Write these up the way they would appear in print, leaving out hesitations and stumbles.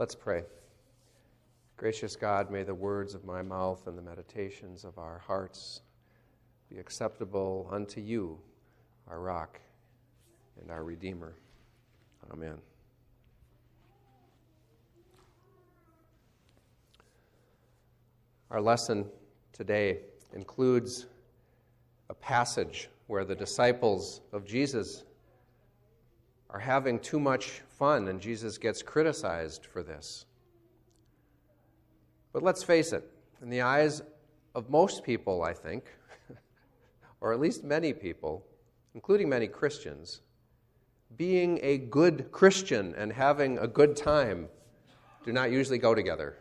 Let's pray. Gracious God, may the words of my mouth and the meditations of our hearts be acceptable unto you, our rock and our Redeemer. Amen. Our lesson today includes a passage where the disciples of Jesus are having too much fun, and Jesus gets criticized for this. But let's face it, in the eyes of most people, I think, or at least many people, including many Christians, being a good Christian and having a good time do not usually go together.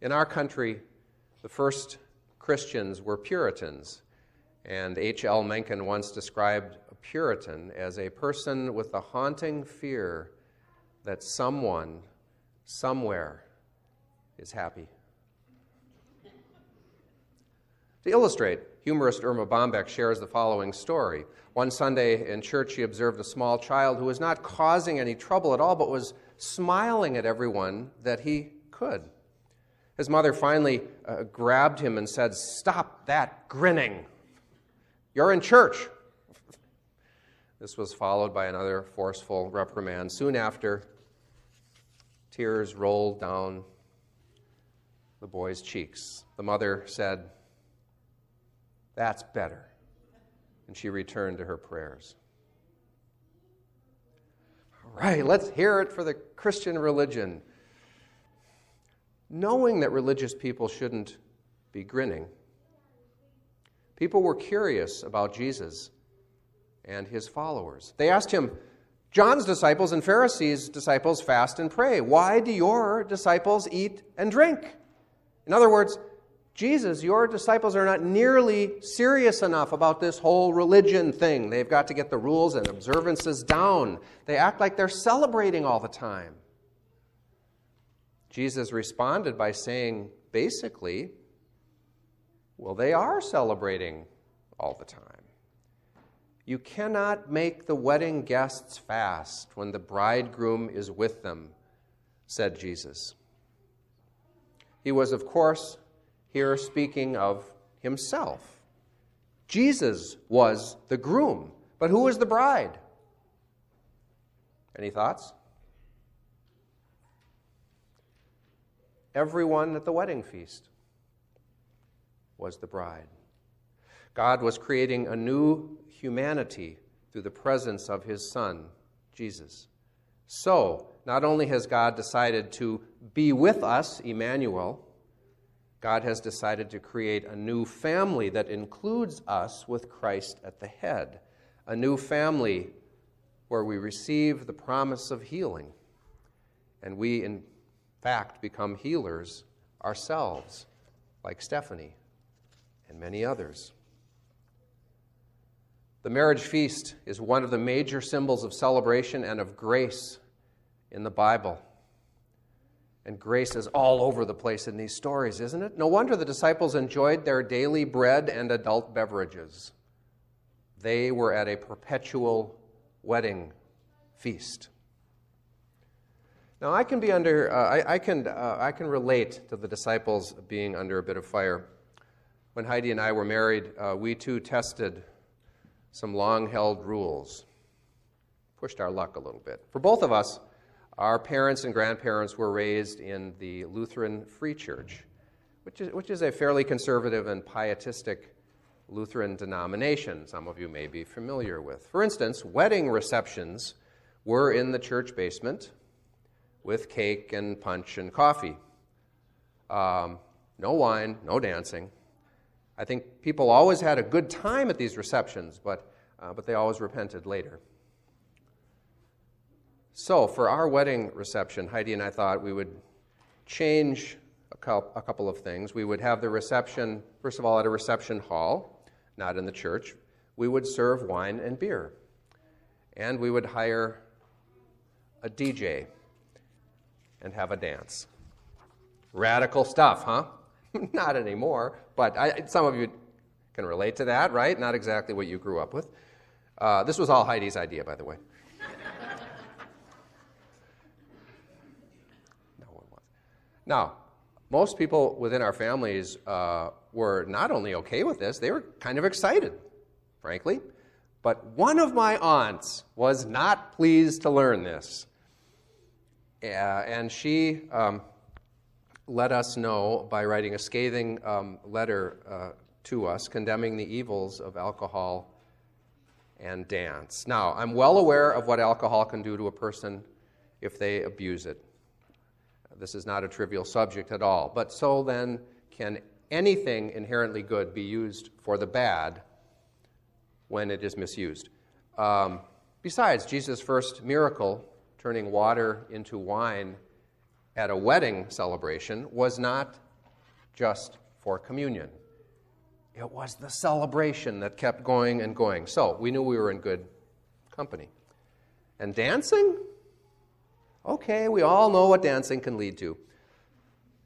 In our country, the first Christians were Puritans, and H.L. Mencken once described a Puritan as a person with the haunting fear that someone, somewhere, is happy. To illustrate, humorist Irma Bombeck shares the following story. One Sunday in church, she observed a small child who was not causing any trouble at all, but was smiling at everyone that he could. His mother finally grabbed him and said, "Stop that grinning. You're in church." This was followed by another forceful reprimand. Soon after, tears rolled down the boy's cheeks. The mother said, "That's better," and she returned to her prayers. All right, let's hear it for the Christian religion. Knowing that religious people shouldn't be grinning, people were curious about Jesus and his followers. They asked him, "John's disciples and Pharisees' disciples fast and pray. Why do your disciples eat and drink?" In other words, Jesus, your disciples are not nearly serious enough about this whole religion thing. They've got to get the rules and observances down. They act like they're celebrating all the time. Jesus responded by saying, basically, well, they are celebrating all the time. You cannot make the wedding guests fast when the bridegroom is with them, said Jesus. He was, of course, here speaking of himself. Jesus was the groom, but who was the bride? Any thoughts? Everyone at the wedding feast was the bride. God was creating a new humanity through the presence of his Son, Jesus. So, not only has God decided to be with us, Emmanuel, God has decided to create a new family that includes us with Christ at the head, a new family where we receive the promise of healing, and we, in fact, become healers ourselves, like Stephanie and many others. The marriage feast is one of the major symbols of celebration and of grace in the Bible. And grace is all over the place in these stories, isn't it? No wonder the disciples enjoyed their daily bread and adult beverages. They were at a perpetual wedding feast. Now, I can relate to the disciples being under a bit of fire. When Heidi and I were married, we too tested some long-held rules. Pushed our luck a little bit. For both of us, our parents and grandparents were raised in the Lutheran Free Church, which is a fairly conservative and pietistic Lutheran denomination some of you may be familiar with. For instance, wedding receptions were in the church basement with cake and punch and coffee. No wine, no dancing. I think people always had a good time at these receptions, but they always repented later. So, for our wedding reception, Heidi and I thought we would change a couple of things. We would have the reception, first of all, at a reception hall, not in the church. We would serve wine and beer. And we would hire a DJ and have a dance. Radical stuff, huh? Not anymore, but some of you can relate to that, right? Not exactly what you grew up with. This was all Heidi's idea, by the way. Now, most people within our families were not only okay with this, they were kind of excited, frankly. But one of my aunts was not pleased to learn this. And she let us know by writing a scathing letter to us condemning the evils of alcohol and dance. Now, I'm well aware of what alcohol can do to a person if they abuse it. This is not a trivial subject at all. But so then, can anything inherently good be used for the bad when it is misused? Besides, Jesus' first miracle, turning water into wine at a wedding celebration, was not just for communion. It was the celebration that kept going and going. So we knew we were in good company. And dancing? Okay, we all know what dancing can lead to.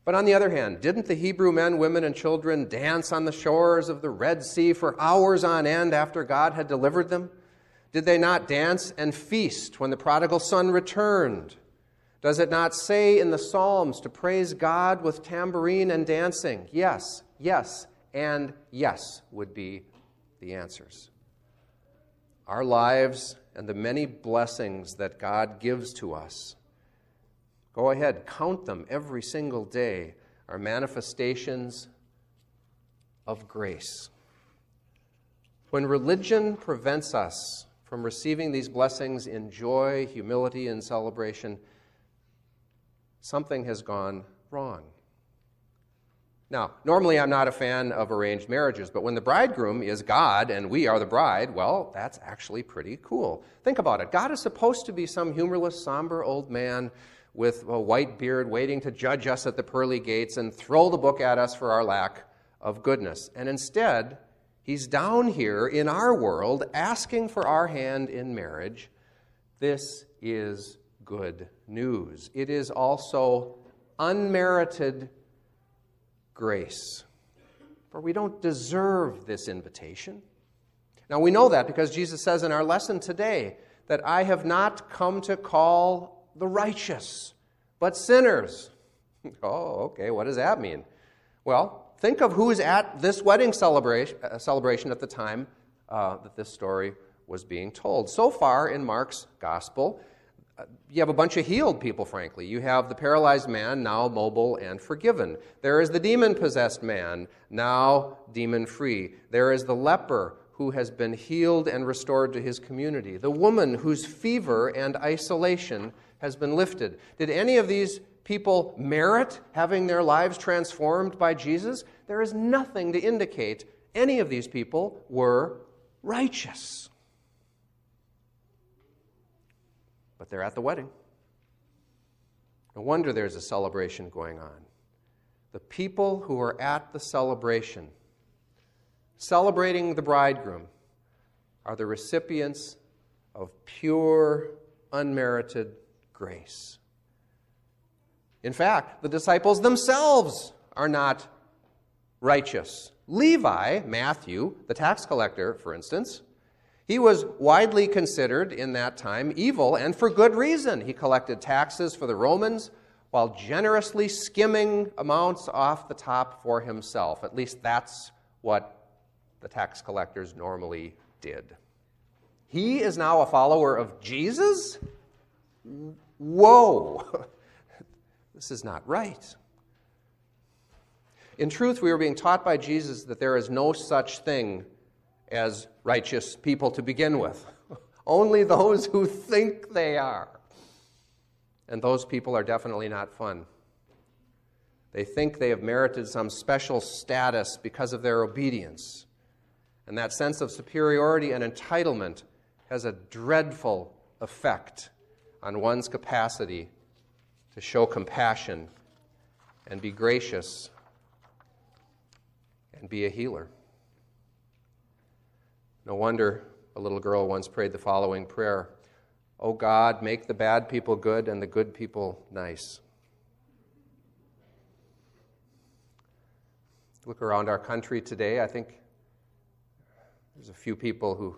But on the other hand, didn't the Hebrew men, women, and children dance on the shores of the Red Sea for hours on end after God had delivered them? Did they not dance and feast when the prodigal son returned? Does it not say in the Psalms to praise God with tambourine and dancing? Yes, yes, and yes would be the answers. Our lives and the many blessings that God gives to us, go ahead, count them every single day, are manifestations of grace. When religion prevents us from receiving these blessings in joy, humility, and celebration, something has gone wrong. Now, normally I'm not a fan of arranged marriages, but when the bridegroom is God and we are the bride, well, that's actually pretty cool. Think about it. God is supposed to be some humorless, somber old man with a white beard waiting to judge us at the pearly gates and throw the book at us for our lack of goodness. And instead, he's down here in our world asking for our hand in marriage. This is good news. It is also unmerited grace, for we don't deserve this invitation. Now, we know that because Jesus says in our lesson today that I have not come to call the righteous, but sinners. Oh, okay, what does that mean? Well, think of who's at this wedding celebration at the time that this story was being told. So far in Mark's gospel, you have a bunch of healed people, frankly. You have the paralyzed man, now mobile and forgiven. There is the demon-possessed man, now demon-free. There is the leper who has been healed and restored to his community. The woman whose fever and isolation has been lifted. Did any of these people merit having their lives transformed by Jesus? There is nothing to indicate any of these people were righteous. But they're at the wedding. No wonder there's a celebration going on. The people who are at the celebration, celebrating the bridegroom, are the recipients of pure, unmerited grace. In fact, the disciples themselves are not righteous. Levi, Matthew, the tax collector, for instance, he was widely considered in that time evil, and for good reason. He collected taxes for the Romans while generously skimming amounts off the top for himself. At least that's what the tax collectors normally did. He is now a follower of Jesus? Whoa! This is not right. In truth, we were being taught by Jesus that there is no such thing as righteous people to begin with. Only those who think they are. And those people are definitely not fun. They think they have merited some special status because of their obedience. And that sense of superiority and entitlement has a dreadful effect on one's capacity to show compassion and be gracious and be a healer. No wonder a little girl once prayed the following prayer: "Oh God, make the bad people good and the good people nice." Look around our country today, I think there's a few people who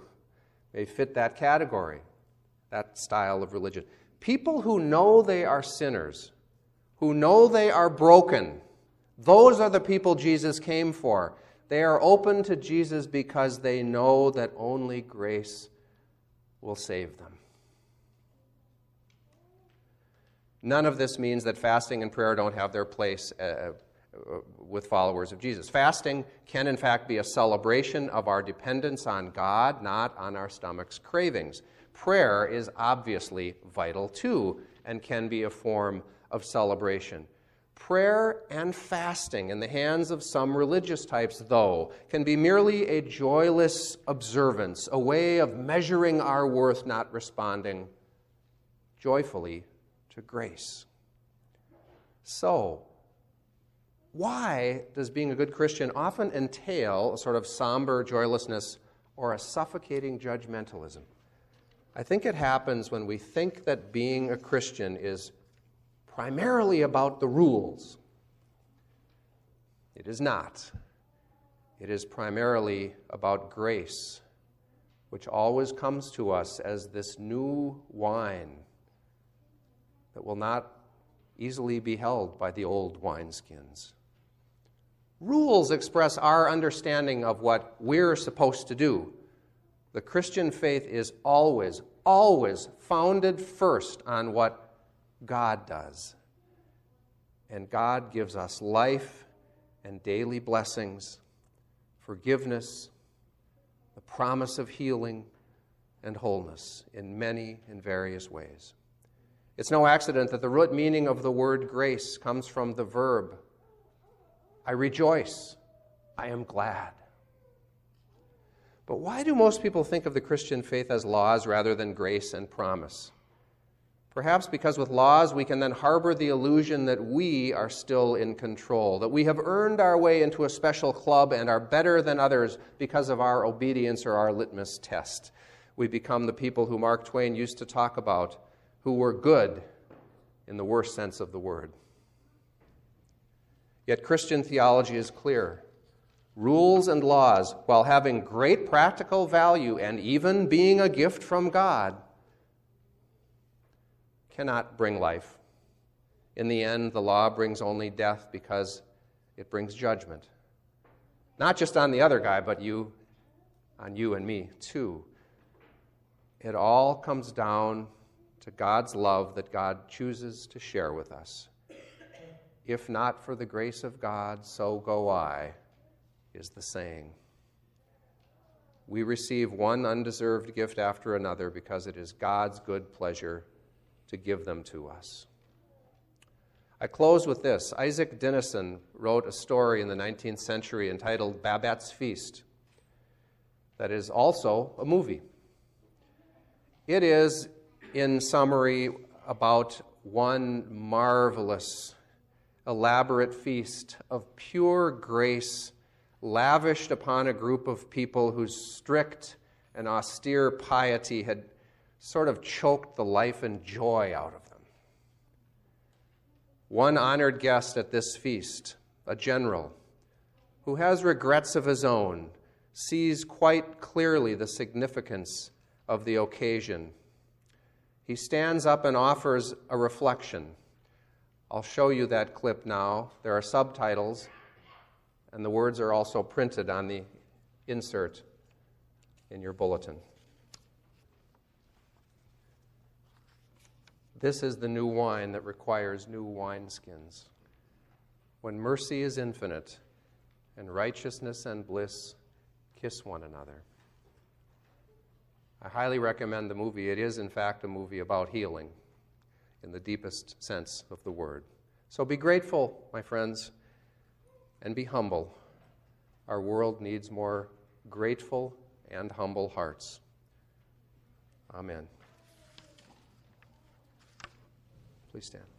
may fit that category, that style of religion. People who know they are sinners who know they are broken, those are the people Jesus came for. They are open to Jesus because they know that only grace will save them. None of this means that fasting and prayer don't have their place with followers of Jesus. Fasting can, in fact, be a celebration of our dependence on God, not on our stomach's cravings. Prayer is obviously vital, too, and can be a form of celebration. Prayer and fasting in the hands of some religious types, though, can be merely a joyless observance, a way of measuring our worth, not responding joyfully to grace. So, why does being a good Christian often entail a sort of somber joylessness or a suffocating judgmentalism? I think it happens when we think that being a Christian is primarily about the rules. It is not. It is primarily about grace, which always comes to us as this new wine that will not easily be held by the old wineskins. Rules express our understanding of what we're supposed to do. The Christian faith is always, always founded first on what God does. And God gives us life and daily blessings, forgiveness, the promise of healing and wholeness in many and various ways. It's no accident that the root meaning of the word grace comes from the verb, I rejoice, I am glad. But why do most people think of the Christian faith as laws rather than grace and promise? Perhaps because with laws we can then harbor the illusion that we are still in control, that we have earned our way into a special club and are better than others because of our obedience or our litmus test. We become the people who Mark Twain used to talk about, who were good in the worst sense of the word. Yet Christian theology is clear. Rules and laws, while having great practical value and even being a gift from God, cannot bring life. In the end, the law brings only death because it brings judgment. Not just on the other guy, but on you and me too. It all comes down to God's love that God chooses to share with us. If not for the grace of God, so go I, is the saying. We receive one undeserved gift after another because it is God's good pleasure to give them to us. I close with this. Isaac Dennison wrote a story in the 19th century entitled Babat's Feast that is also a movie. It is, in summary, about one marvelous, elaborate feast of pure grace lavished upon a group of people whose strict and austere piety had sort of choked the life and joy out of them. One honored guest at this feast, a general, who has regrets of his own, sees quite clearly the significance of the occasion. He stands up and offers a reflection. I'll show you that clip now. There are subtitles, and the words are also printed on the insert in your bulletin. This is the new wine that requires new wineskins. When mercy is infinite, and righteousness and bliss kiss one another. I highly recommend the movie. It is, in fact, a movie about healing in the deepest sense of the word. So be grateful, my friends, and be humble. Our world needs more grateful and humble hearts. Amen. Please stand.